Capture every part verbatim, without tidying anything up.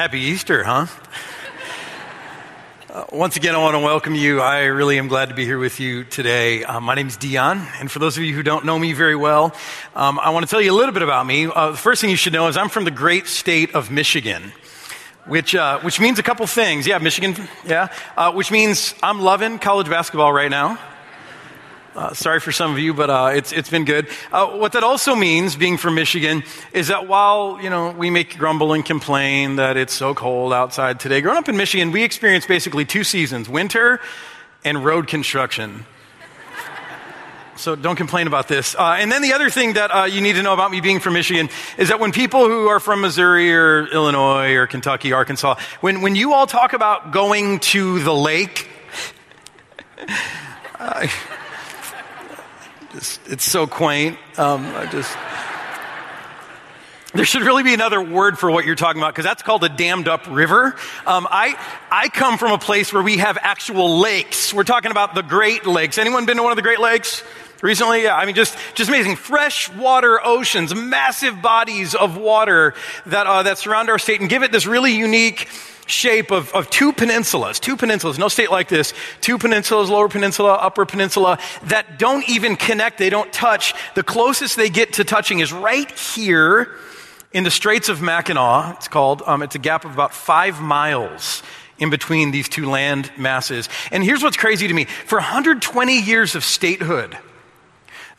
Happy Easter, huh? uh, once again, I want to welcome you. I really am glad to be here with you today. Uh, my name is Dion, and for those of you who don't know me very well, um, I want to tell you a little bit about me. Uh, the first thing you should know is I'm from the great state of Michigan, which uh, which means a couple things. Yeah, Michigan, yeah. Uh, which means I'm loving college basketball right now. Uh, sorry for some of you, but uh, it's it's been good. Uh, what that also means, being from Michigan, is that while you know we make grumble and complain that it's so cold outside today, growing up in Michigan, we experience basically two seasons: winter and road construction. So don't complain about this. Uh, and then the other thing that uh, you need to know about me being from Michigan is that when people who are from Missouri or Illinois or Kentucky, Arkansas, when when you all talk about going to the lake. uh, Just, it's so quaint. Um, I just there should really be another word for what you're talking about, because that's called a dammed up river. Um, I I come from a place where we have actual lakes. We're talking about the Great Lakes. Anyone been to one of the Great Lakes recently? Yeah, I mean, just just amazing. Freshwater oceans, massive bodies of water that uh, that surround our state and give it this really unique shape of, of two peninsulas, two peninsulas, no state like this, two peninsulas, Lower Peninsula, Upper Peninsula, that don't even connect, they don't touch. The closest they get to touching is right here in the Straits of Mackinac, it's called. Um, it's a gap of about five miles in between these two land masses. And here's what's crazy to me. For one hundred twenty years of statehood,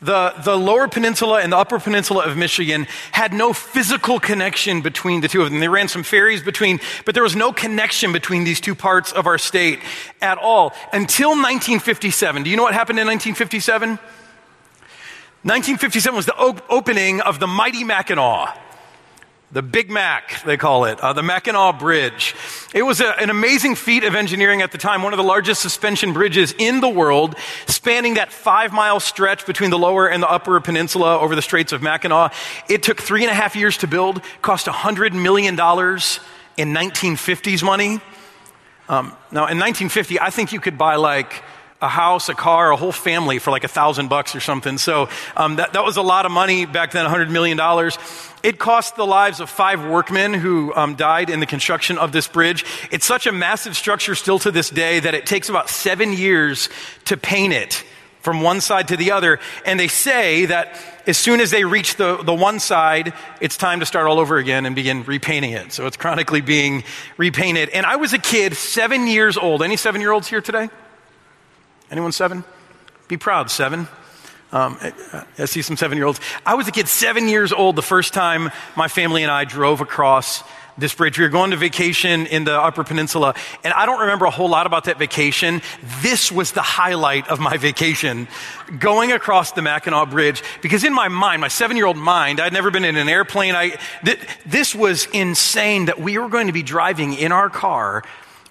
The, the Lower Peninsula and the Upper Peninsula of Michigan had no physical connection between the two of them. They ran some ferries between, but there was no connection between these two parts of our state at all until nineteen fifty-seven. Do you know what happened in nineteen fifty-seven? nineteen fifty-seven was the op- opening of the mighty Mackinac. The Big Mac, they call it, uh, the Mackinac Bridge. It was a, an amazing feat of engineering at the time, one of the largest suspension bridges in the world, spanning that five-mile stretch between the Lower and the Upper Peninsula over the Straits of Mackinac. It took three and a half years to build, cost one hundred million dollars in nineteen fifties money. Um, now, in nineteen fifty, I think you could buy like a house, a car, a whole family for like a thousand bucks or something. So um, that, that was a lot of money back then, one hundred million dollars. It cost the lives of five workmen who um, died in the construction of this bridge. It's such a massive structure still to this day that it takes about seven years to paint it from one side to the other. And they say that as soon as they reach the, the one side, it's time to start all over again and begin repainting it. So it's chronically being repainted. And I was a kid, seven years old. Any seven-year-olds here today? Anyone seven? Be proud, seven. Um, I, I see some seven-year-olds. I was a kid seven years old the first time my family and I drove across this bridge. We were going to vacation in the Upper Peninsula, and I don't remember a whole lot about that vacation. This was the highlight of my vacation, going across the Mackinac Bridge, because in my mind, my seven-year-old mind, I'd never been in an airplane. I, th- this was insane that we were going to be driving in our car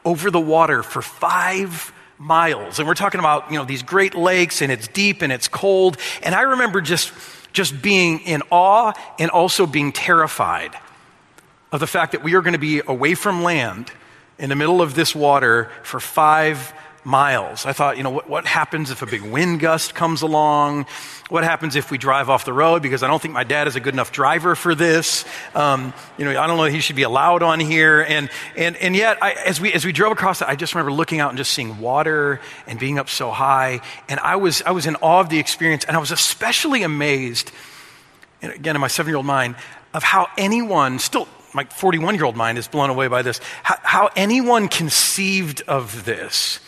over the water for five miles. And we're talking about, you know, these Great Lakes, and it's deep and it's cold. And I remember just, just being in awe and also being terrified of the fact that we are going to be away from land in the middle of this water for five miles. I thought, you know, what, what happens if a big wind gust comes along? What happens if we drive off the road? Because I don't think my dad is a good enough driver for this. Um, you know, I don't know if he should be allowed on here. And and and yet, I, as we as we drove across it, I just remember looking out and just seeing water and being up so high. And I was I was in awe of the experience. And I was especially amazed, and again, in my seven-year-old mind, of how anyone still. My forty-one-year-old mind is blown away by this. How, how anyone conceived of this.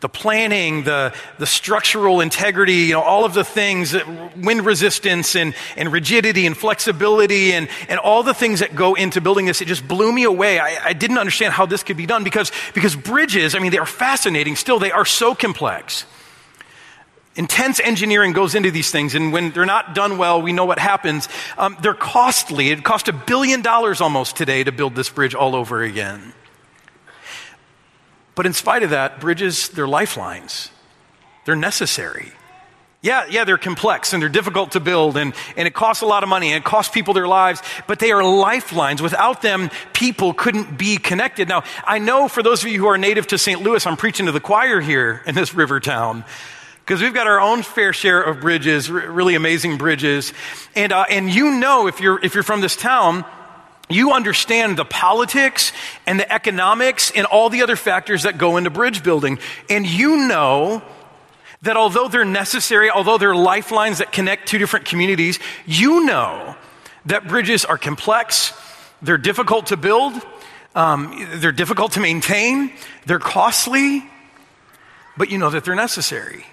The planning, the, the structural integrity, you know, all of the things, wind resistance and, and rigidity and flexibility and, and all the things that go into building this, it just blew me away. I, I didn't understand how this could be done because, because bridges, I mean, they are fascinating still. They are so complex. Intense engineering goes into these things, and when they're not done well, we know what happens. Um, they're costly. It cost a billion dollars almost today to build this bridge all over again. But in spite of that, bridges, they're lifelines. They're necessary. Yeah, yeah, they're complex and they're difficult to build and, and it costs a lot of money and it costs people their lives, but they are lifelines. Without them, people couldn't be connected. Now, I know for those of you who are native to Saint Louis, I'm preaching to the choir here in this river town because we've got our own fair share of bridges, r- really amazing bridges. And uh, and you know, if you're if you're from this town, you understand the politics and the economics and all the other factors that go into bridge building. And you know that although they're necessary, although they're lifelines that connect two different communities, you know that bridges are complex, they're difficult to build, um, they're difficult to maintain, they're costly, but you know that they're necessary.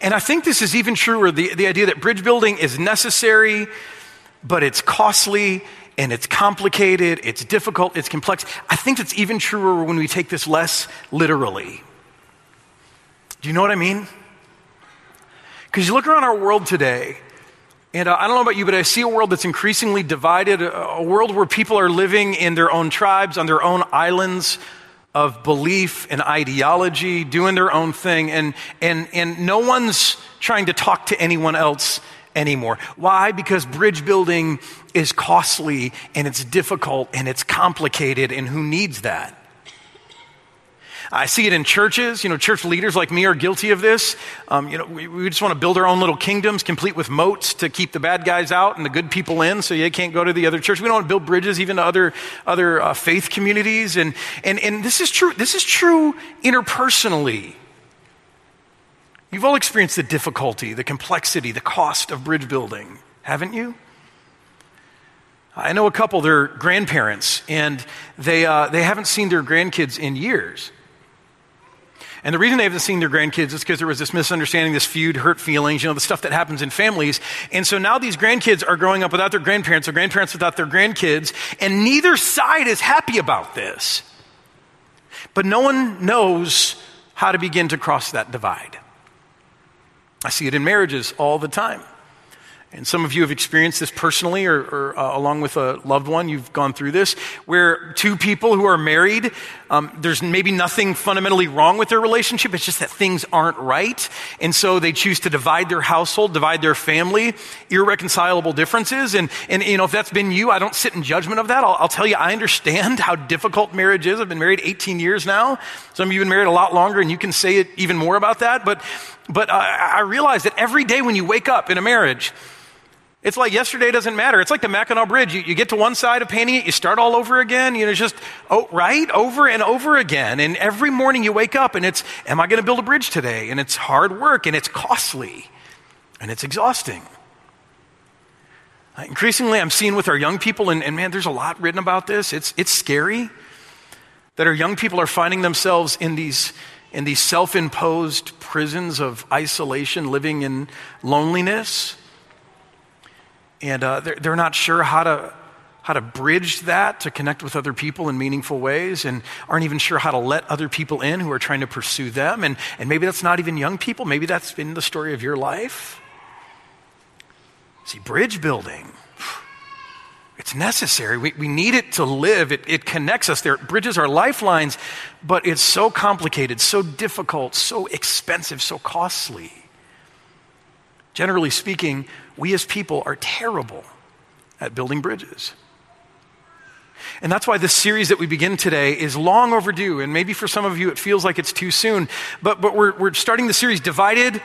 And I think this is even truer, the, the idea that bridge building is necessary, but it's costly and it's complicated, it's difficult, it's complex. I think it's even truer when we take this less literally. Do you know what I mean? Because you look around our world today, and I don't know about you, but I see a world that's increasingly divided, a world where people are living in their own tribes, on their own islands of belief and ideology, doing their own thing, and and and no one's trying to talk to anyone else anymore. Why? Because bridge building is costly, and it's difficult, and it's complicated, and who needs that? I see it in churches. You know, church leaders like me are guilty of this. Um, you know, we, we just want to build our own little kingdoms, complete with moats to keep the bad guys out and the good people in, so they can't go to the other church. We don't want to build bridges even to other other uh, faith communities, and and and this is true. This is true interpersonally. You've all experienced the difficulty, the complexity, the cost of bridge building, haven't you? I know a couple. They're grandparents, and they uh, they haven't seen their grandkids in years. And the reason they haven't seen their grandkids is because there was this misunderstanding, this feud, hurt feelings, you know, the stuff that happens in families. And so now these grandkids are growing up without their grandparents, or grandparents without their grandkids, and neither side is happy about this. But no one knows how to begin to cross that divide. I see it in marriages all the time. And some of you have experienced this personally, or, or uh, along with a loved one, you've gone through this, where two people who are married, um, there's maybe nothing fundamentally wrong with their relationship, it's just that things aren't right. And so they choose to divide their household, divide their family, irreconcilable differences. And, and you know, if that's been you, I don't sit in judgment of that. I'll, I'll tell you, I understand how difficult marriage is. I've been married eighteen years now. Some of you have been married a lot longer, and you can say it even more about that. But, but uh, I realize that every day when you wake up in a marriage, it's like yesterday doesn't matter. It's like the Mackinac Bridge. You, you get to one side of painting it, you start all over again. You know, just oh, right over and over again. And every morning you wake up and it's, am I going to build a bridge today? And it's hard work, and it's costly, and it's exhausting. Increasingly, I'm seeing with our young people, and, and man, there's a lot written about this. It's it's scary that our young people are finding themselves in these in these self-imposed prisons of isolation, living in loneliness. And uh, they're, they're not sure how to how to bridge that to connect with other people in meaningful ways, and aren't even sure how to let other people in who are trying to pursue them. And, and maybe that's not even young people. Maybe that's been the story of your life. See, bridge building, it's necessary. We, we need it to live. It, it connects us. There, bridges are lifelines, but it's so complicated, so difficult, so expensive, so costly. Generally speaking, we as people are terrible at building bridges. And that's why this series that we begin today is long overdue, and maybe for some of you it feels like it's too soon, but, but we're, we're starting the series, Divided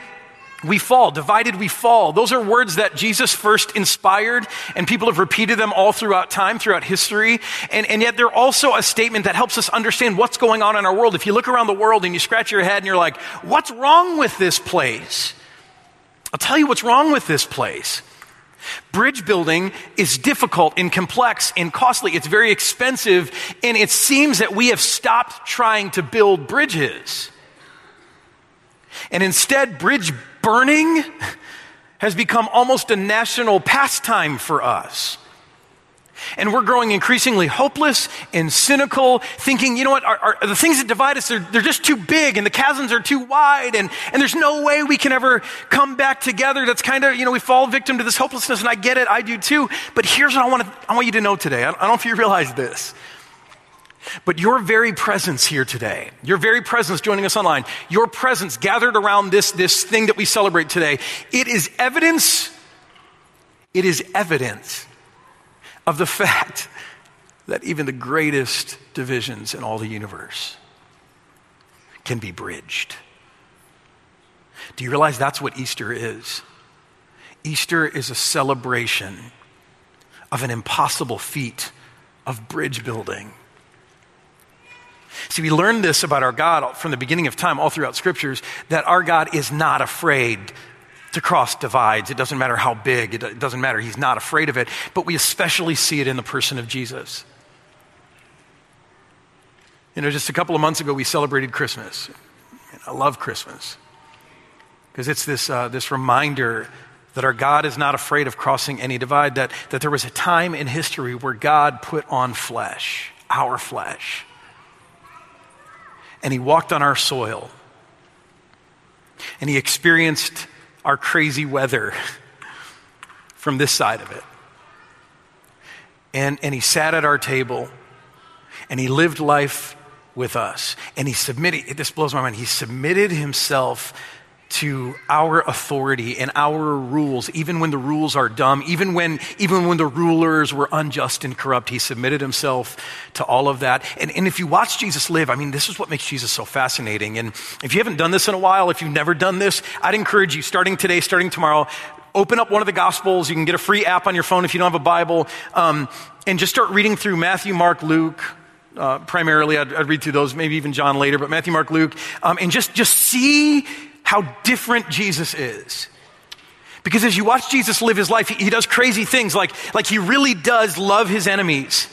We Fall. Divided We Fall. Those are words that Jesus first inspired, and people have repeated them all throughout time, throughout history, and, and yet they're also a statement that helps us understand what's going on in our world. If you look around the world and you scratch your head and you're like, what's wrong with this place? I'll tell you what's wrong with this place. Bridge building is difficult and complex and costly. It's very expensive, and it seems that we have stopped trying to build bridges. And instead, bridge burning has become almost a national pastime for us. And we're growing increasingly hopeless and cynical, thinking, you know what, our, our, the things that divide us, they're, they're just too big, and the chasms are too wide, and, and there's no way we can ever come back together. That's kind of, you know, we fall victim to this hopelessness, and I get it, I do too. But here's what I want to, I want you to know today. I don't know if you realize this, but your very presence here today, your very presence joining us online, your presence gathered around this, this thing that we celebrate today, it is evidence, it is evidence of the fact that even the greatest divisions in all the universe can be bridged. Do you realize that's what Easter is? Easter is a celebration of an impossible feat of bridge building. See, we learn this about our God from the beginning of time, all throughout scriptures, that our God is not afraid to cross divides. It doesn't matter how big, it doesn't matter. He's not afraid of it, but we especially see it in the person of Jesus. You know, just a couple of months ago, we celebrated Christmas. And I love Christmas because it's this, uh, this reminder that our God is not afraid of crossing any divide, that, that there was a time in history where God put on flesh, our flesh, and he walked on our soil, and he experienced our crazy weather from this side of it. And, and he sat at our table, and he lived life with us, and he submitted, this blows my mind, he submitted himself to our authority and our rules, even when the rules are dumb, even when even when the rulers were unjust and corrupt. He submitted himself to all of that. And, and if you watch Jesus live, I mean, this is what makes Jesus so fascinating. And if you haven't done this in a while, if you've never done this, I'd encourage you, starting today, starting tomorrow, open up one of the Gospels. You can get a free app on your phone if you don't have a Bible, um, and just start reading through Matthew, Mark, Luke. Uh, primarily, I'd, I'd read through those, maybe even John later, but Matthew, Mark, Luke, um, and just just see how different Jesus is. Because as you watch Jesus live his life, he, he does crazy things, like, like he really does love his enemies.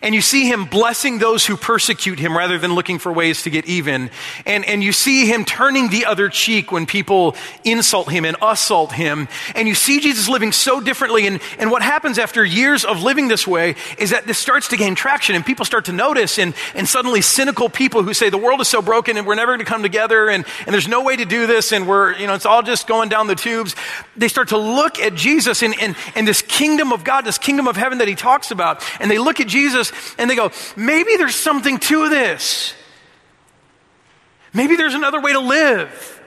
And you see him blessing those who persecute him rather than looking for ways to get even. And, and you see him turning the other cheek when people insult him and assault him. And you see Jesus living so differently. And, and what happens after years of living this way is that this starts to gain traction and people start to notice. And, and suddenly cynical people who say the world is so broken and we're never going to come together and, and there's no way to do this and we're, you know, it's all just going down the tubes. They start to look at Jesus and, and, and this kingdom of God, this kingdom of heaven that he talks about. And they look at Jesus and they go, maybe there's something to this. Maybe there's another way to live.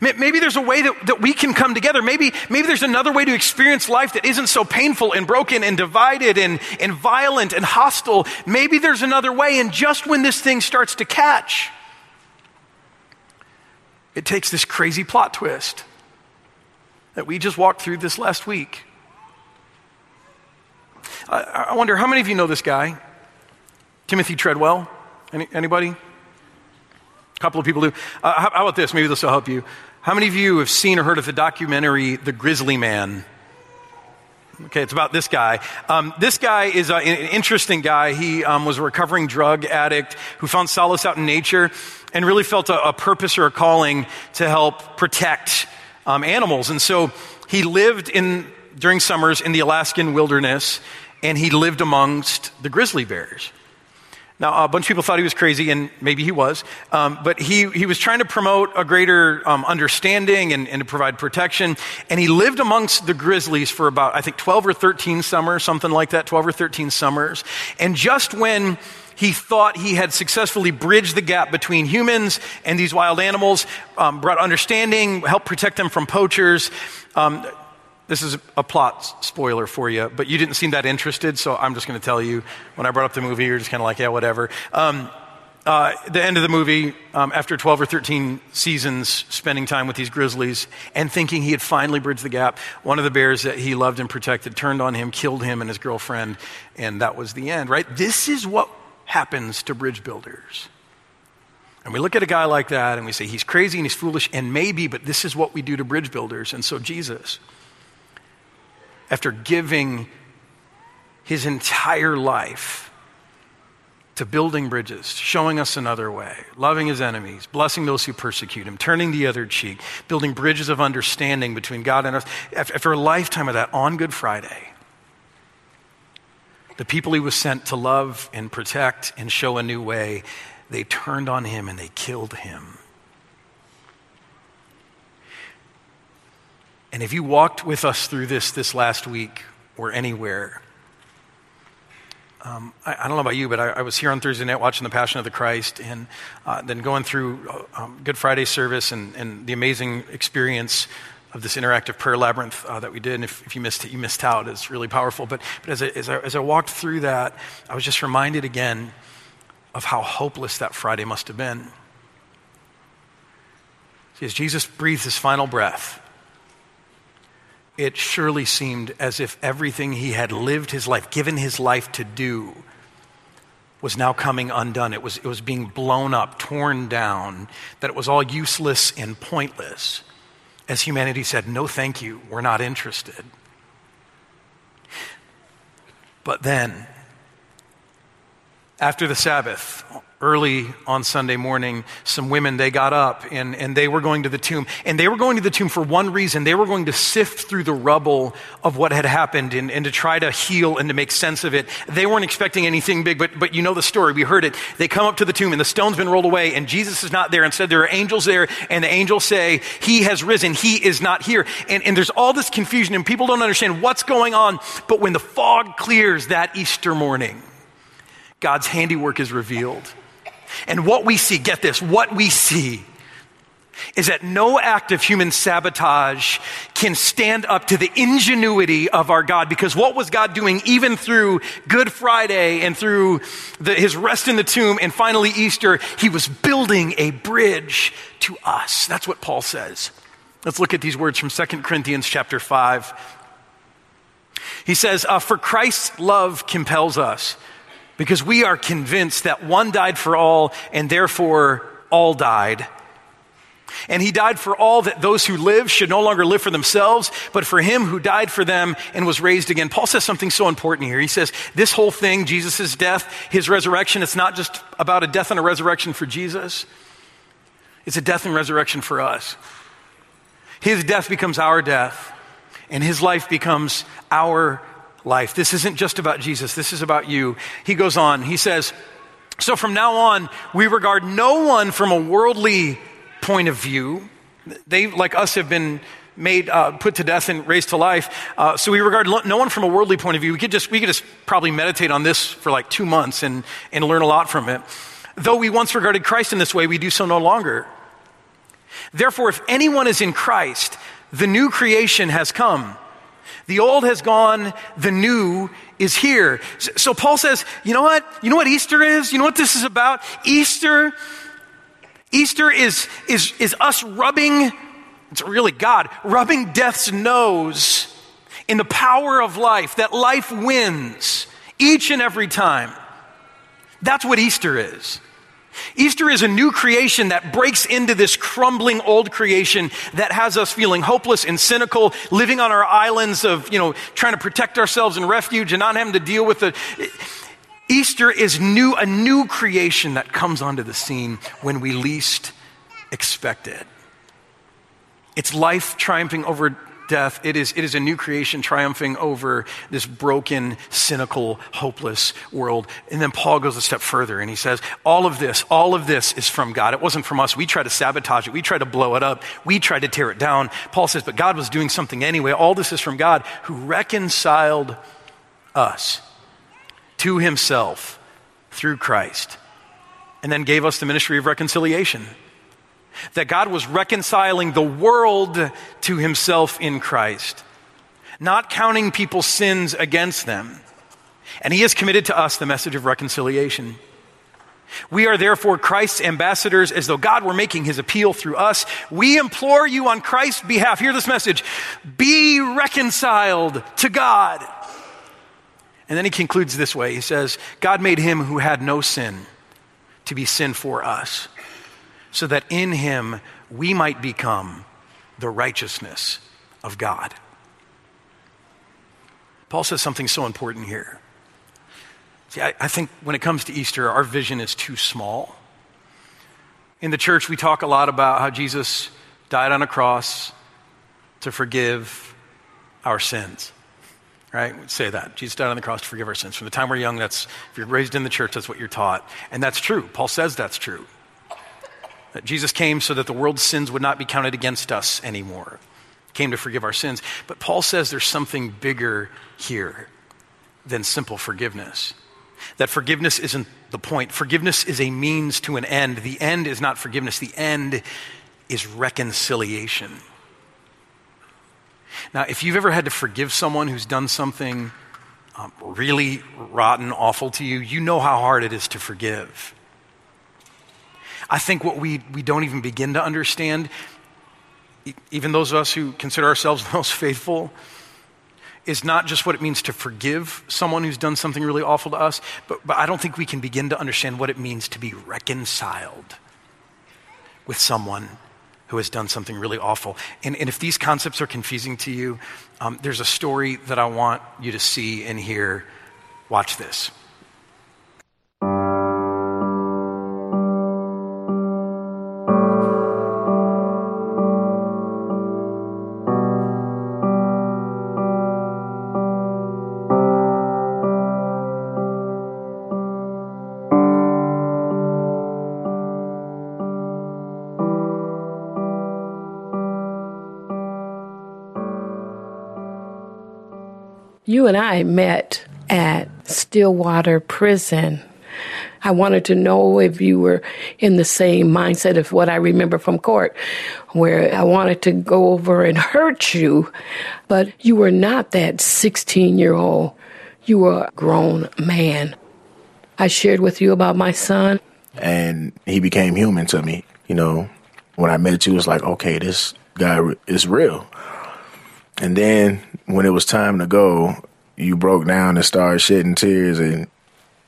Maybe there's a way that, that we can come together. Maybe, maybe there's another way to experience life that isn't so painful and broken and divided and, and violent and hostile. Maybe there's another way. And just when this thing starts to catch, it takes this crazy plot twist that we just walked through this last week. I wonder how many of you know this guy, Timothy Treadwell? Any, anybody? A couple of people do. Uh, how, how about this? Maybe this will help you. How many of you have seen or heard of the documentary The Grizzly Man? Okay, it's about this guy. Um, this guy is a, an interesting guy. He um, was a recovering drug addict who found solace out in nature and really felt a, a purpose or a calling to help protect um, animals. And so he lived in during summers in the Alaskan wilderness, and he lived amongst the grizzly bears. Now, a bunch of people thought he was crazy, and maybe he was, um, but he, he was trying to promote a greater um, understanding and, and to provide protection, and he lived amongst the grizzlies for about, I think, twelve or thirteen summers, something like that, twelve or thirteen summers, and just when he thought he had successfully bridged the gap between humans and these wild animals, um, brought understanding, helped protect them from poachers. Um, This is a plot spoiler for you, but you didn't seem that interested, so I'm just going to tell you. When I brought up the movie, you're just kind of like, yeah, whatever. Um, uh, the end of the movie, um, after twelve or thirteen seasons spending time with these grizzlies and thinking he had finally bridged the gap, one of the bears that he loved and protected turned on him, killed him and his girlfriend, and that was the end, right? This is what happens to bridge builders. And we look at a guy like that and we say, he's crazy and he's foolish, and maybe, but this is what we do to bridge builders. And so Jesus, after giving his entire life to building bridges, showing us another way, loving his enemies, blessing those who persecute him, turning the other cheek, building bridges of understanding between God and us, after a lifetime of that, on Good Friday, the people he was sent to love and protect and show a new way, they turned on him and they killed him. And if you walked with us through this this last week or anywhere, um, I, I don't know about you, but I, I was here on Thursday night watching The Passion of the Christ, and uh, then going through uh, um, Good Friday service and, and the amazing experience of this interactive prayer labyrinth uh, that we did. And if, if you missed it, you missed out. It's really powerful. But, but as, I, as, I, as I walked through that, I was just reminded again of how hopeless that Friday must have been. See, as Jesus breathed his final breath, it surely seemed as if everything he had lived his life, given his life to do, was now coming undone. It was, it was being blown up, torn down, that it was all useless and pointless, as humanity said, no thank you, we're not interested. But then, after the Sabbath, early on Sunday morning, some women, they got up and, and they were going to the tomb. And they were going to the tomb for one reason. They were going to sift through the rubble of what had happened and, and to try to heal and to make sense of it. They weren't expecting anything big, but, but you know the story. We heard it. They come up to the tomb and the stone's been rolled away and Jesus is not there. Instead, there are angels there and the angels say, he has risen. He is not here. And, and there's all this confusion and people don't understand what's going on. But when the fog clears that Easter morning, God's handiwork is revealed. And what we see, get this, what we see is that no act of human sabotage can stand up to the ingenuity of our God, because what was God doing even through Good Friday and through the, his rest in the tomb and finally Easter? He was building a bridge to us. That's what Paul says. Let's look at these words from Second Corinthians chapter five. He says, uh, for Christ's love compels us, because we are convinced that one died for all, and therefore all died. And he died for all, that those who live should no longer live for themselves, but for him who died for them and was raised again. Paul says something so important here. He says this whole thing, Jesus' death, his resurrection, it's not just about a death and a resurrection for Jesus. It's a death and resurrection for us. His death becomes our death, and his life becomes our life. This isn't just about Jesus. This is about you. He goes on. He says, so from now on, we regard no one from a worldly point of view. They, like us, have been made, uh, put to death and raised to life. Uh, so we regard lo- no one from a worldly point of view. We could just, we could just probably meditate on this for like two months and, and learn a lot from it. Though we once regarded Christ in this way, we do so no longer. Therefore, if anyone is in Christ, the new creation has come. The old has gone, the new is here. So Paul says, you know what? You know what Easter is? You know what this is about? Easter, Easter is, is, is us rubbing, it's really God, rubbing death's nose in the power of life, that life wins each and every time. That's what Easter is. Easter is a new creation that breaks into this crumbling old creation that has us feeling hopeless and cynical, living on our islands of, you know, trying to protect ourselves in refuge and not having to deal with the... Easter is new, a new creation that comes onto the scene when we least expect it. It's life triumphing over death. It is, it is a new creation triumphing over this broken, cynical, hopeless world. And then Paul goes a step further and he says, all of this, all of this is from God. It wasn't from us. We tried to sabotage it. We tried to blow it up. We tried to tear it down. Paul says, but God was doing something anyway. All this is from God, who reconciled us to himself through Christ and then gave us the ministry of reconciliation. That God was reconciling the world to himself in Christ, not counting people's sins against them. And he has committed to us the message of reconciliation. We are therefore Christ's ambassadors, as though God were making his appeal through us. We implore you on Christ's behalf, hear this message, be reconciled to God. And then he concludes this way. He says, God made him who had no sin to be sin for us, so that in him we might become the righteousness of God. Paul says something so important here. See, I, I think when it comes to Easter, our vision is too small. In the church, we talk a lot about how Jesus died on a cross to forgive our sins, right? We say that. Jesus died on the cross to forgive our sins. From the time we're young, that's, if you're raised in the church, that's what you're taught. And that's true. Paul says that's true. That Jesus came so that the world's sins would not be counted against us anymore. He came to forgive our sins. But Paul says there's something bigger here than simple forgiveness. That forgiveness isn't the point. Forgiveness is a means to an end. The end is not forgiveness. The end is reconciliation. Now, if you've ever had to forgive someone who's done something um, really rotten, awful to you, you know how hard it is to forgive. I think what we, we don't even begin to understand even those of us who consider ourselves the most faithful, is not just what it means to forgive someone who's done something really awful to us, but, but I don't think we can begin to understand what it means to be reconciled with someone who has done something really awful. And, and if these concepts are confusing to you, um, there's a story that I want you to see and hear. Watch this. You and I met at Stillwater Prison. I wanted to know if you were in the same mindset of what I remember from court, where I wanted to go over and hurt you, but you were not that sixteen-year-old. You were a grown man. I shared with you about my son. And he became human to me. You know, when I met you, it was like, okay, this guy is real. And then when it was time to go, you broke down and started shedding tears. And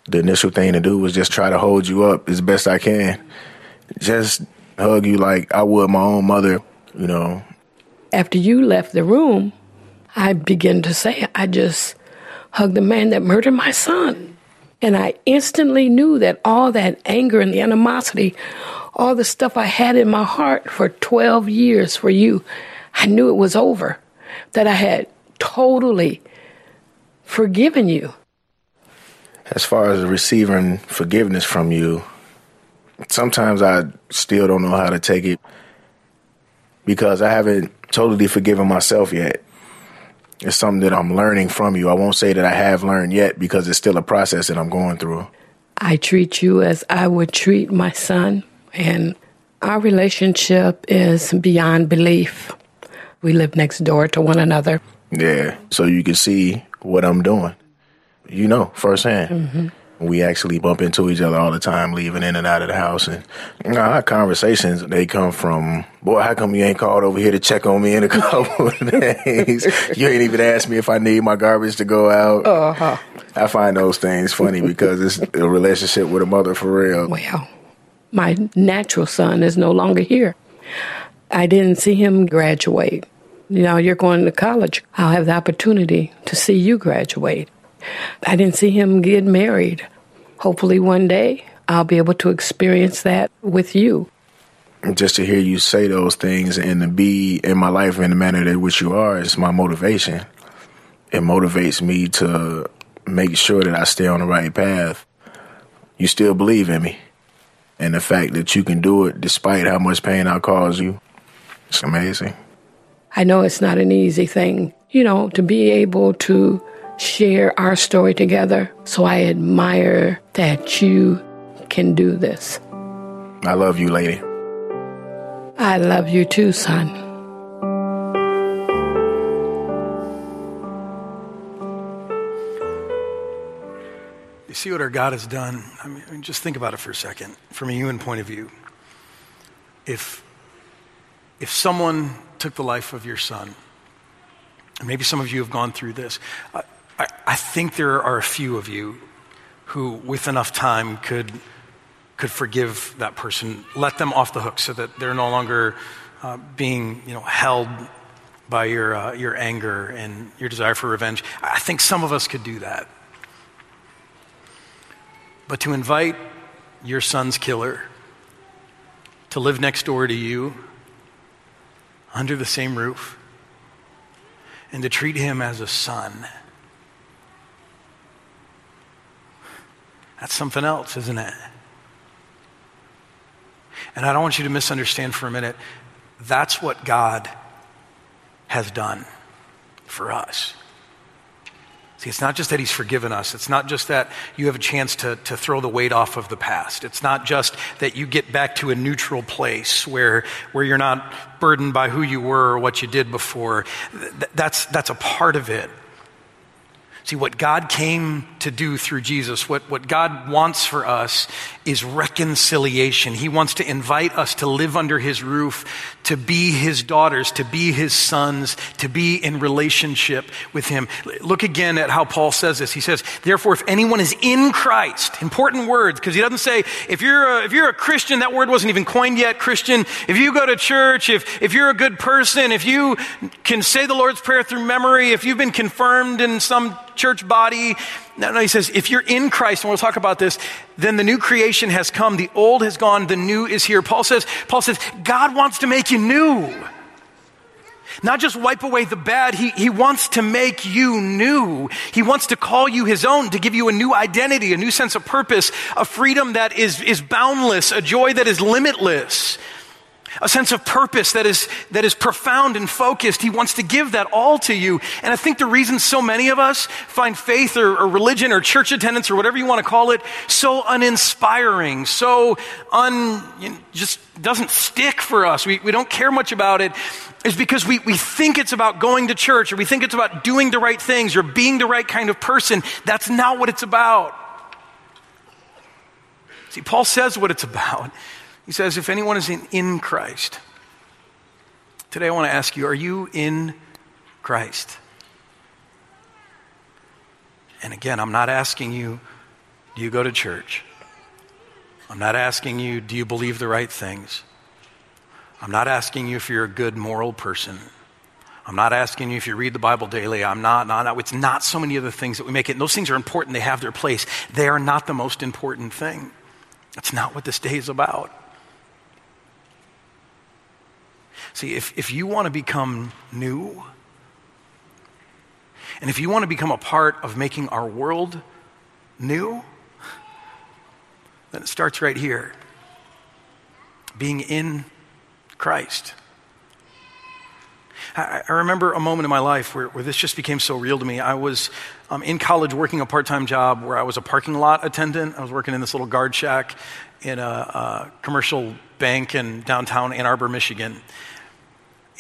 the initial thing to do was just try to hold you up as best I can. Just hug you like I would my own mother, you know. After you left the room, I began to say, I just hugged the man that murdered my son. And I instantly knew that all that anger and the animosity, all the stuff I had in my heart for twelve years for you, I knew it was over. That I had totally forgiven you. As far as receiving forgiveness from you, sometimes I still don't know how to take it because I haven't totally forgiven myself yet. It's something that I'm learning from you. I won't say that I have learned yet because it's still a process that I'm going through. I treat you as I would treat my son, and our relationship is beyond belief. We live next door to one another. Yeah, so you can see what I'm doing. You know, firsthand. Mm-hmm. We actually bump into each other all the time, leaving in and out of the house. And you know, our conversations, they come from, boy, how come you ain't called over here to check on me in a couple of days? You ain't even asked me if I need my garbage to go out. Uh-huh. I find those things funny because it's a relationship with a mother for real. Well, my natural son is no longer here. I didn't see him graduate. You know, you're going to college. I'll have the opportunity to see you graduate. I didn't see him get married. Hopefully one day I'll be able to experience that with you. Just to hear you say those things and to be in my life in the manner in which you are is my motivation. It motivates me to make sure that I stay on the right path. You still believe in me. And the fact that you can do it despite how much pain I cause you, it's amazing. I know it's not an easy thing, you know, to be able to share our story together. So I admire that you can do this. I love you, lady. I love you too, son. You see what our God has done? I mean, just think about it for a second. From a human point of view, if if someone took the life of your son. And maybe some of you have gone through this. I, I, I think there are a few of you who, with enough time, could could forgive that person, let them off the hook, so that they're no longer uh, being, you know, held by your uh, your anger and your desire for revenge. I think some of us could do that. But to invite your son's killer to live next door to you, under the same roof, and to treat him as a son. That's something else, isn't it? And I don't want you to misunderstand for a minute. That's what God has done for us. See, it's not just that he's forgiven us. It's not just that you have a chance to, to throw the weight off of the past. It's not just that you get back to a neutral place where where you're not burdened by who you were or what you did before. That's, that's a part of it. See, what God came to do through Jesus, what, what God wants for us is reconciliation. He wants to invite us to live under his roof, to be his daughters, to be his sons, to be in relationship with him. Look again at how Paul says this. He says, therefore, if anyone is in Christ, important words, because he doesn't say, if you're a, if you're a Christian, that word wasn't even coined yet, Christian. If you go to church, if, if you're a good person, if you can say the Lord's Prayer through memory, if you've been confirmed in some church body. No, no, he says, if you're in Christ, and we'll talk about this, then the new creation has come. The old has gone. The new is here. Paul says, Paul says, God wants to make you new. Not just wipe away the bad. He, he wants to make you new. He wants to call you his own, to give you a new identity, a new sense of purpose, a freedom that is, is boundless, a joy that is limitless, a sense of purpose that is that is profound and focused. He wants to give that all to you. And I think the reason so many of us find faith or, or religion or church attendance or whatever you want to call it so uninspiring, so un, you know, just doesn't stick for us, we, we don't care much about it, is because we, we think it's about going to church, or we think it's about doing the right things or being the right kind of person. That's not what it's about. See, Paul says what it's about. He says, if anyone is in, in Christ. Today I want to ask you, are you in Christ? And again, I'm not asking you, do you go to church? I'm not asking you, do you believe the right things? I'm not asking you if you're a good moral person. I'm not asking you if you read the Bible daily. I'm not, not, not, it's not so many of the things that we make it. And those things are important. They have their place. They are not the most important thing. That's not what this day is about. See, if, if you want to become new, and if you want to become a part of making our world new, then it starts right here. Being in Christ. I, I remember a moment in my life where, where this just became so real to me. I was um, in college working a part-time job where I was a parking lot attendant. I was working in this little guard shack in a, a commercial bank in downtown Ann Arbor, Michigan.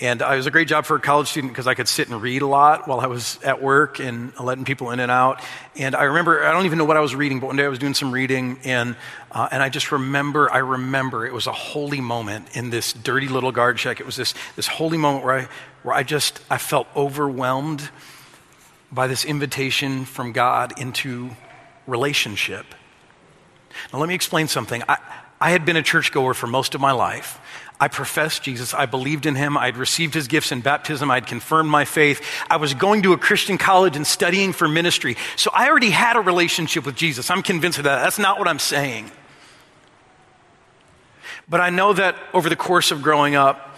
And it was a great job for a college student because I could sit and read a lot while I was at work and letting people in and out. And I remember, I don't even know what I was reading, but one day I was doing some reading and uh, and I just remember, I remember it was a holy moment in this dirty little guard shack. It was this this holy moment where I where I just, I felt overwhelmed by this invitation from God into relationship. Now let me explain something. I, I had been a churchgoer for most of my life. I professed Jesus. I believed in him. I'd received his gifts in baptism. I'd confirmed my faith. I was going to a Christian college and studying for ministry. So I already had a relationship with Jesus. I'm convinced of that. That's not what I'm saying. But I know that over the course of growing up,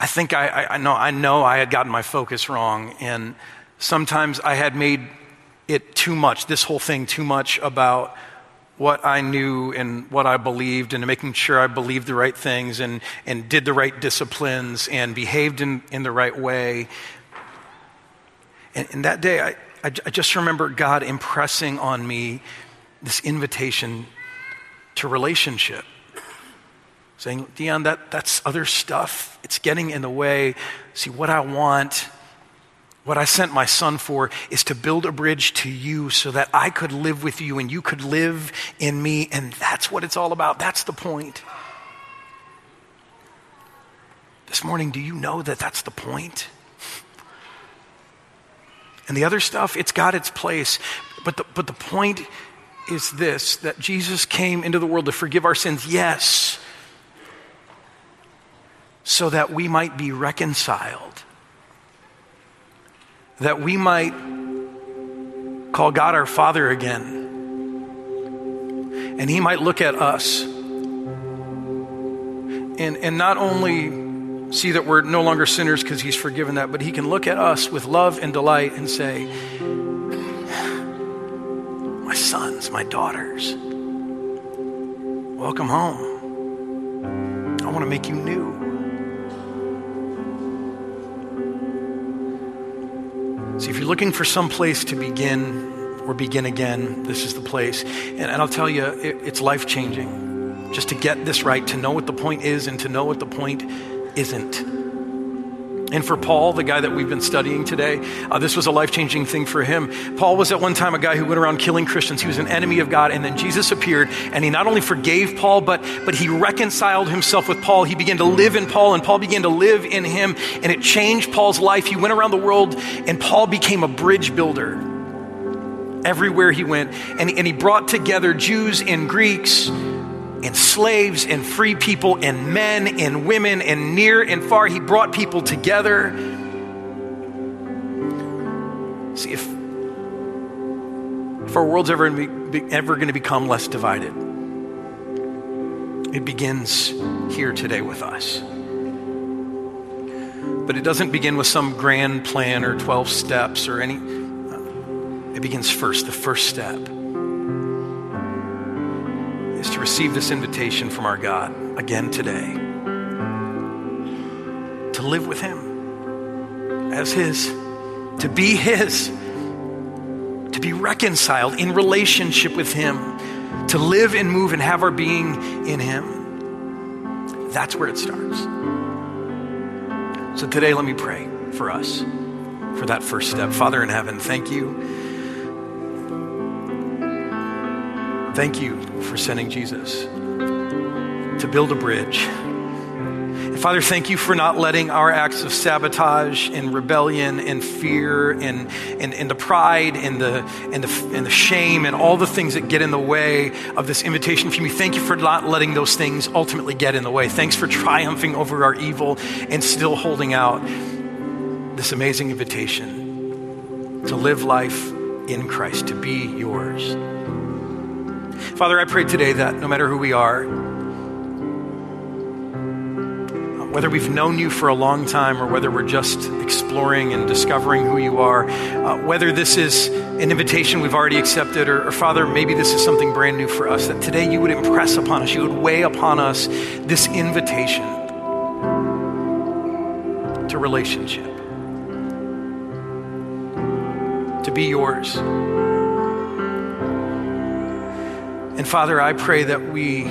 I think I, I, I know I know I had gotten my focus wrong. And sometimes I had made it too much, this whole thing too much about what I knew and what I believed and making sure I believed the right things and, and did the right disciplines and behaved in, in the right way. And, and that day, I, I, I just remember God impressing on me this invitation to relationship, saying, Dion, that, that's other stuff. It's getting in the way. See, what I want, what I sent my son for is to build a bridge to you so that I could live with you and you could live in me. And that's what it's all about. That's the point. This morning, do you know that that's the point? And the other stuff, it's got its place. But the, but the point is this, that Jesus came into the world to forgive our sins, yes, so that we might be reconciled, that we might call God our Father again. And he might look at us and, and not only see that we're no longer sinners because he's forgiven that, but he can look at us with love and delight and say, my sons, my daughters, welcome home. I want to make you new. See, if you're looking for some place to begin or begin again, this is the place. And, and I'll tell you, it, it's life-changing just to get this right, to know what the point is and to know what the point isn't. And And for Paul, the guy that we've been studying today, uh, this was a life-changing thing for him. Paul was at one time a guy who went around killing Christians. He was an enemy of God, and then Jesus appeared, and he not only forgave Paul, but, but he reconciled himself with Paul. He began to live in Paul, and Paul began to live in him, and it changed Paul's life. He went around the world, and Paul became a bridge builder everywhere he went, and, and he brought together Jews and Greeks, and slaves and free people and men and women and near and far. He brought people together. See, if, if our world's ever, ever going to become less divided, it begins here today with us. But it doesn't begin with some grand plan or twelve steps or any. It begins first, the first step. To receive this invitation from our God again today, to live with him as his, to be his, to be reconciled in relationship with him, to live and move and have our being in him. That's where it starts. So today, let me pray for us, for that first step. Father in heaven, thank you. Thank you for sending Jesus to build a bridge. And Father, thank you for not letting our acts of sabotage and rebellion and fear and, and, and the pride and the, and, the, and the shame and all the things that get in the way of this invitation from you. Thank you for not letting those things ultimately get in the way. Thanks for triumphing over our evil and still holding out this amazing invitation to live life in Christ, to be yours. Father, I pray today that no matter who we are, whether we've known you for a long time or whether we're just exploring and discovering who you are, uh, whether this is an invitation we've already accepted or, or Father, maybe this is something brand new for us, that today you would impress upon us, you would weigh upon us this invitation to relationship, to be yours. And Father, I pray that we,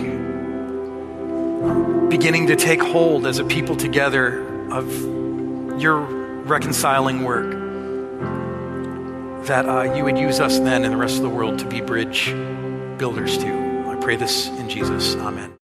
beginning to take hold as a people together of your reconciling work, that uh, you would use us then and the rest of the world to be bridge builders too. I pray this in Jesus. Amen.